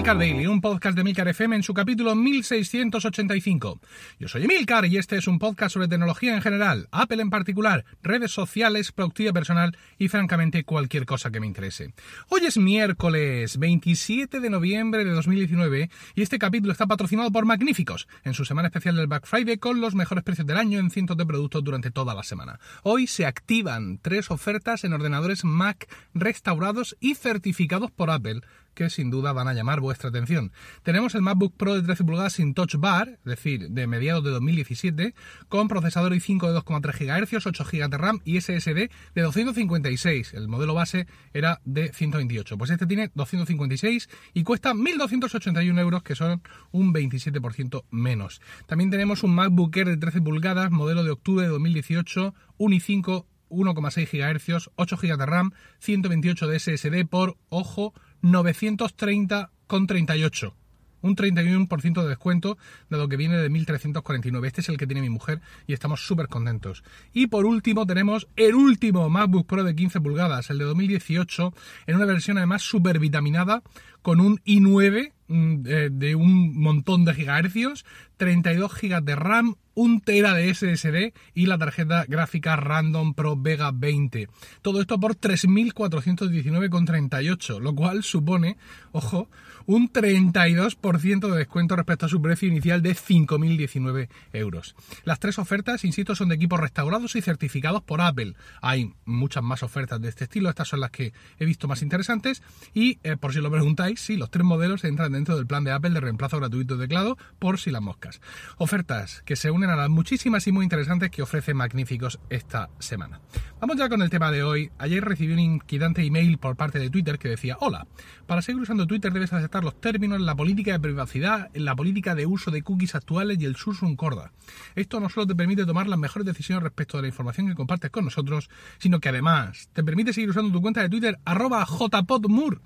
Emilcar Daily, un podcast de Emilcar FM en su capítulo 1685. Yo soy Emilcar y este es un podcast sobre tecnología en general, Apple en particular, redes sociales, productividad personal y francamente cualquier cosa que me interese. Hoy es miércoles 27 de noviembre de 2019 y este capítulo está patrocinado por Magníficos, en su semana especial del Black Friday con los mejores precios del año en cientos de productos durante toda la semana. Hoy se activan 3 ofertas en ordenadores Mac restaurados y certificados por Apple, que sin duda van a llamar vuestra atención. Tenemos el MacBook Pro de 13 pulgadas sin Touch Bar, es decir, de mediados de 2017, con procesador i5 de 2,3 GHz, 8 GB de RAM y SSD de 256. El modelo base era de 128. Pues este tiene 256 y cuesta 1.281 euros, que son un 27% menos. También tenemos un MacBook Air de 13 pulgadas, modelo de octubre de 2018, un i5, 1,6 GHz, 8 GB de RAM, 128 de SSD por, ojo, 930,38, un 31% de descuento, dado que viene de 1.349. Este es el que tiene mi mujer y estamos súper contentos. Y por último tenemos el último MacBook Pro de 15 pulgadas, el de 2018, en una versión además súper vitaminada, con un i9 de un montón de gigahercios, 32 GB de RAM, 1 tera de SSD y la tarjeta gráfica Radeon Pro Vega 20. Todo esto por 3.419,38, lo cual supone, ojo, un 32% de descuento respecto a su precio inicial de 5.019 euros. Las 3 ofertas, insisto, son de equipos restaurados y certificados por Apple. Hay muchas más ofertas de este estilo, estas son las que he visto más interesantes y, por si lo preguntáis, sí, los 3 modelos entran dentro del plan de Apple de reemplazo gratuito de teclado por si las moscas. Ofertas que se unen a las muchísimas y muy interesantes que ofrece Magníficos esta semana. Vamos ya con el tema de hoy. Ayer recibí un inquietante email por parte de Twitter que decía: hola, para seguir usando Twitter debes aceptar los términos, la política de privacidad, la política de uso de cookies actuales y el sursum corda. Esto no solo te permite tomar las mejores decisiones respecto de la información que compartes con nosotros, sino que además te permite seguir usando tu cuenta de Twitter @jpodmur.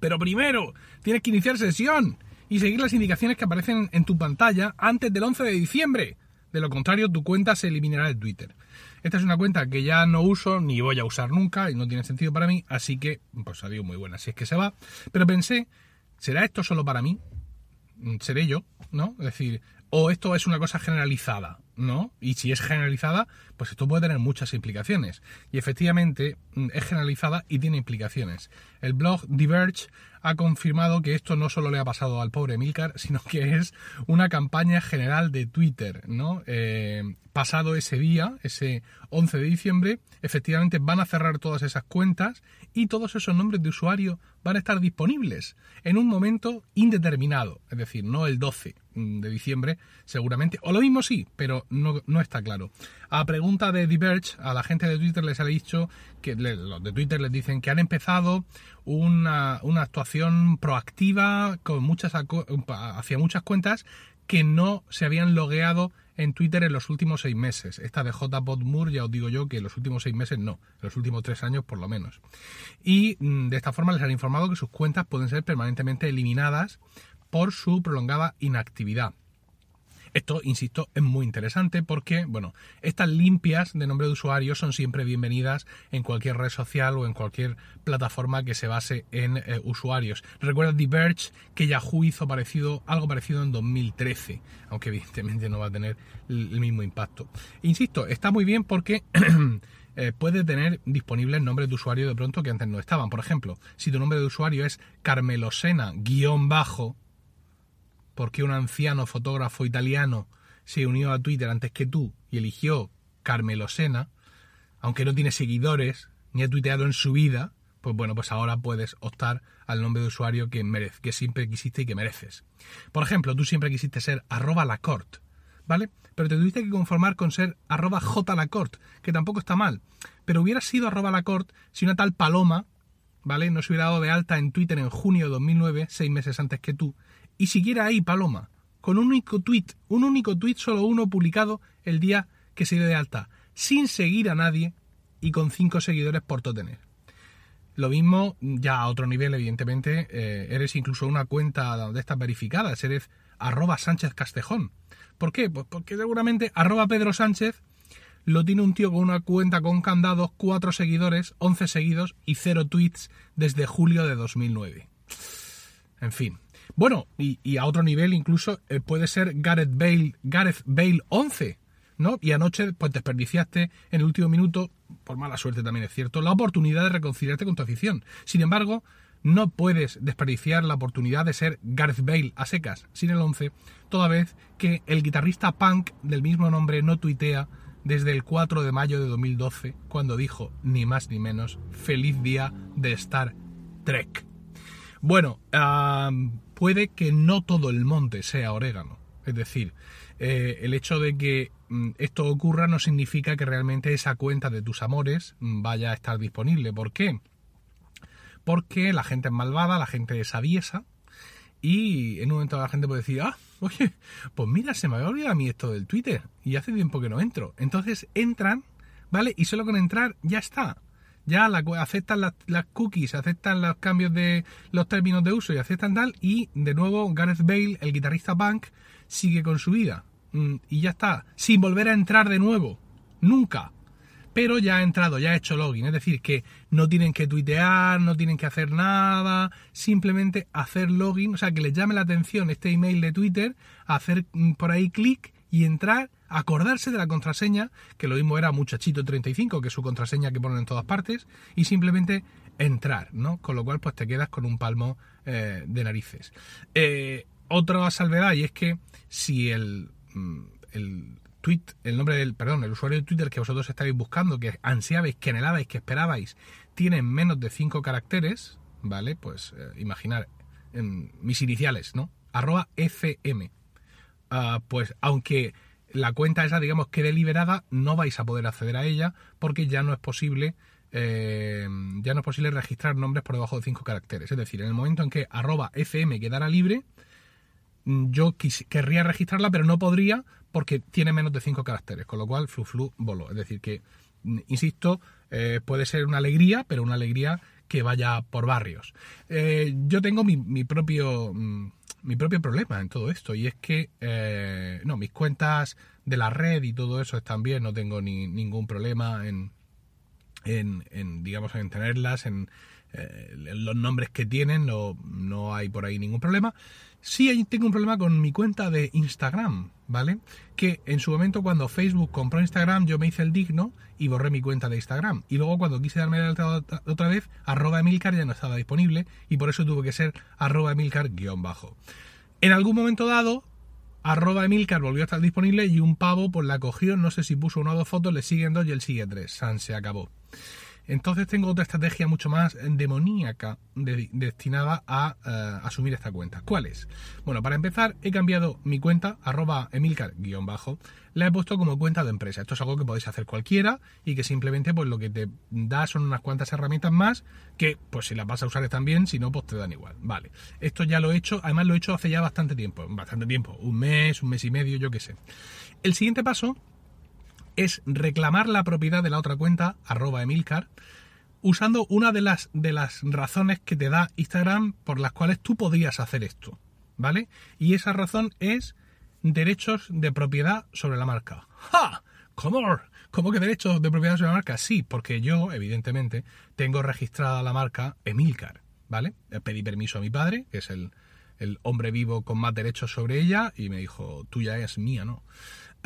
Pero primero, tienes que iniciar sesión y seguir las indicaciones que aparecen en tu pantalla antes del 11 de diciembre. De lo contrario, tu cuenta se eliminará de Twitter. Esta es una cuenta que ya no uso ni voy a usar nunca y no tiene sentido para mí, así que, pues adiós, muy buena, si es que se va. Pero pensé, ¿será esto solo para mí? ¿Seré yo? ¿No? Es decir, o esto es una cosa generalizada, ¿no? Y si es generalizada, pues esto puede tener muchas implicaciones. Y efectivamente es generalizada y tiene implicaciones. El blog Diverge ha confirmado que esto no solo le ha pasado al pobre Emilcar, sino que es una campaña general de Twitter, ¿no? Pasado ese día, ese 11 de diciembre, efectivamente van a cerrar todas esas cuentas y todos esos nombres de usuario van a estar disponibles en un momento indeterminado, es decir, no el 12 de diciembre seguramente, o lo mismo sí, pero no está claro. A pregunta de Diverge, a la gente de Twitter les ha dicho que los de Twitter les dicen que han empezado una actuación proactiva con hacia muchas cuentas que no se habían logueado en Twitter en los últimos 6 meses. Esta de jpodmur, ya os digo yo que en los últimos 6 meses no, en los últimos 3 años por lo menos. Y de esta forma les han informado que sus cuentas pueden ser permanentemente eliminadas por su prolongada inactividad. Esto, insisto, es muy interesante porque, bueno, estas limpias de nombre de usuario son siempre bienvenidas en cualquier red social o en cualquier plataforma que se base en usuarios. Recuerda The Verge que Yahoo hizo algo parecido en 2013, aunque evidentemente no va a tener el mismo impacto. Insisto, está muy bien porque puede tener disponibles nombres de usuario de pronto que antes no estaban. Por ejemplo, si tu nombre de usuario es carmelosena_, porque un anciano fotógrafo italiano se unió a Twitter antes que tú y eligió Carmelosena, aunque no tiene seguidores ni ha tuiteado en su vida, pues bueno, pues ahora puedes optar al nombre de usuario que siempre quisiste y que mereces. Por ejemplo, tú siempre quisiste ser @lacort, ¿vale? Pero te tuviste que conformar con ser @jlacort, que tampoco está mal. Pero hubiera sido @lacort si una tal Paloma, ¿vale?, no se hubiera dado de alta en Twitter en junio de 2009, 6 meses antes que tú, y siguiera ahí Paloma, con un único tuit, solo uno publicado el día que se dio de alta, sin seguir a nadie y con 5 seguidores por tener. Lo mismo, ya a otro nivel, evidentemente, eres incluso una cuenta de estas verificadas, eres @SánchezCastejón. ¿Por qué? Pues porque seguramente @PedroSánchez lo tiene un tío con una cuenta con candados, 4 seguidores, 11 seguidos y 0 tweets desde julio de 2009. En fin. Bueno, y a otro nivel incluso puede ser Gareth Bale 11, ¿no? Y anoche pues desperdiciaste en el último minuto, por mala suerte también es cierto, la oportunidad de reconciliarte con tu afición. Sin embargo, no puedes desperdiciar la oportunidad de ser Gareth Bale a secas, sin el 11, toda vez que el guitarrista punk del mismo nombre no tuitea desde el 4 de mayo de 2012, cuando dijo, ni más ni menos, feliz día de Star Trek. Bueno, puede que no todo el monte sea orégano. Es decir, el hecho de que esto ocurra no significa que realmente esa cuenta de tus amores vaya a estar disponible. ¿Por qué? Porque la gente es malvada, la gente es aviesa, y en un momento la gente puede decir, ah, oye, pues mira, se me había olvidado a mí esto del Twitter, y hace tiempo que no entro. Entonces entran, ¿vale? Y solo con entrar ya está. Ya aceptan las cookies, aceptan los cambios de los términos de uso y aceptan tal, y de nuevo Gareth Bale, el guitarrista punk, sigue con su vida. Y ya está, sin volver a entrar de nuevo, nunca. Pero ya ha entrado, ya ha hecho login, es decir, que no tienen que tuitear, no tienen que hacer nada, simplemente hacer login, o sea, que les llame la atención este email de Twitter, hacer por ahí clic y entrar, acordarse de la contraseña, que lo mismo era muchachito35, que es su contraseña que ponen en todas partes, y simplemente entrar, ¿no? Con lo cual, pues te quedas con un palmo de narices. Otra salvedad, y es que si el usuario de Twitter que vosotros estáis buscando, que ansiabais, que anhelabais, que esperabais, tiene menos de 5 caracteres, ¿vale? Pues imaginar mis iniciales, ¿no? @fm. Pues aunque la cuenta esa, digamos, quede liberada, no vais a poder acceder a ella porque ya no es posible registrar nombres por debajo de 5 caracteres. Es decir, en el momento en que @fm quedara libre, yo querría registrarla, pero no podría porque tiene menos de 5 caracteres, con lo cual flu voló. Es decir que, insisto, puede ser una alegría, pero una alegría que vaya por barrios. Yo tengo mi propio problema en todo esto, y es que mis cuentas de la red y todo eso están bien, no tengo ningún problema en tenerlas, en los nombres que tienen, no hay por ahí ningún problema. Sí tengo un problema con mi cuenta de Instagram, ¿vale? Que en su momento, cuando Facebook compró Instagram, yo me hice el digno y borré mi cuenta de Instagram. Y luego, cuando quise darme de alta otra vez, @Emilcar ya no estaba disponible, y por eso tuvo que ser @Emilcar_. En algún momento dado, @Emilcar volvió a estar disponible y un pavo pues la cogió, no sé si puso una o dos fotos, le siguen 2 y él sigue 3. San se acabó. Entonces tengo otra estrategia mucho más demoníaca destinada a asumir esta cuenta. ¿Cuál es? Bueno, para empezar, he cambiado mi cuenta, @Emilcar_, la he puesto como cuenta de empresa. Esto es algo que podéis hacer cualquiera y que simplemente pues lo que te da son unas cuantas herramientas más que, pues si las vas a usar están bien, si no, pues te dan igual. Vale, esto ya lo he hecho, además lo he hecho hace ya bastante tiempo, un mes y medio, yo qué sé. El siguiente paso es reclamar la propiedad de la otra cuenta, @Emilcar, usando una de las razones que te da Instagram por las cuales tú podrías hacer esto, ¿vale? Y esa razón es derechos de propiedad sobre la marca. ¡Ja! ¿Cómo que derechos de propiedad sobre la marca? Sí, porque yo, evidentemente, tengo registrada la marca Emilcar, ¿vale? Pedí permiso a mi padre, que es el hombre vivo con más derechos sobre ella, y me dijo, tuya es, mía no.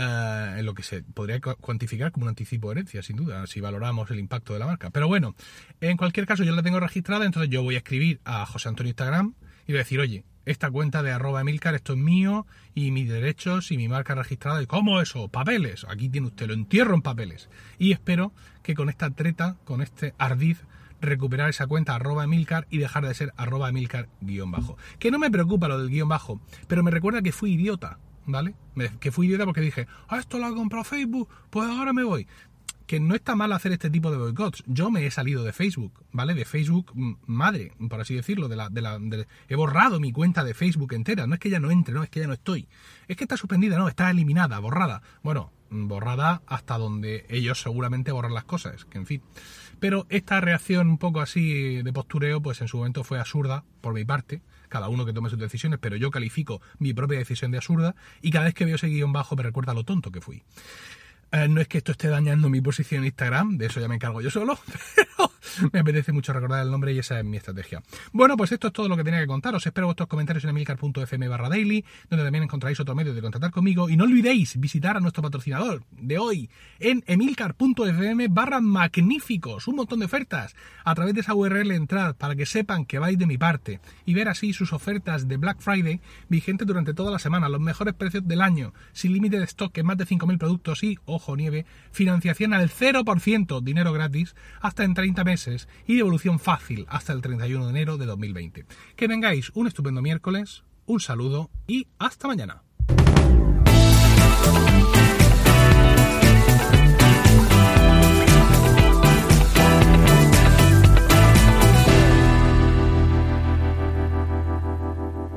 En lo que se podría cuantificar como un anticipo de herencia, sin duda, si valoramos el impacto de la marca. Pero bueno, en cualquier caso yo la tengo registrada, entonces yo voy a escribir a José Antonio Instagram y voy a decir, oye, esta cuenta de @Emilcar, esto es mío, y mis derechos y mi marca registrada. ¿Y cómo eso? Papeles. Aquí tiene usted, lo entierro en papeles. Y espero que con esta treta, con este ardiz, recuperar esa cuenta @Emilcar y dejar de ser @Emilcar_. Que no me preocupa lo del -, pero me recuerda que fui idiota, ¿vale? Que fui idiota porque dije, esto lo ha comprado Facebook, pues ahora me voy. Que no está mal hacer este tipo de boicots. Yo me he salido de Facebook, ¿vale? De Facebook madre, por así decirlo. He borrado mi cuenta de Facebook entera. No es que ya no entre, no, es que ya no estoy. Es que está suspendida, no, está eliminada, borrada. Bueno, borrada hasta donde ellos seguramente borran las cosas, que en fin. Pero esta reacción un poco así de postureo, pues en su momento fue absurda por mi parte. Cada uno que tome sus decisiones, pero yo califico mi propia decisión de absurda, y cada vez que veo ese -, me recuerda lo tonto que fui. No es que esto esté dañando mi posición en Instagram, de eso ya me encargo yo solo, pero me apetece mucho recordar el nombre y esa es mi estrategia. Bueno, pues esto es todo lo que tenía que contaros. Espero vuestros comentarios en emilcar.fm/daily, donde también encontraréis otro medio de contactar conmigo. Y no olvidéis visitar a nuestro patrocinador de hoy en emilcar.fm/magníficos. Un montón de ofertas. A través de esa URL entrad para que sepan que vais de mi parte y ver así sus ofertas de Black Friday vigentes durante toda la semana, los mejores precios del año, sin límite de stock en más de 5.000 productos y, ojo nieve, financiación al 0%, dinero gratis hasta en 30 meses y devolución fácil hasta el 31 de enero de 2020. Que tengáis un estupendo miércoles, un saludo y hasta mañana.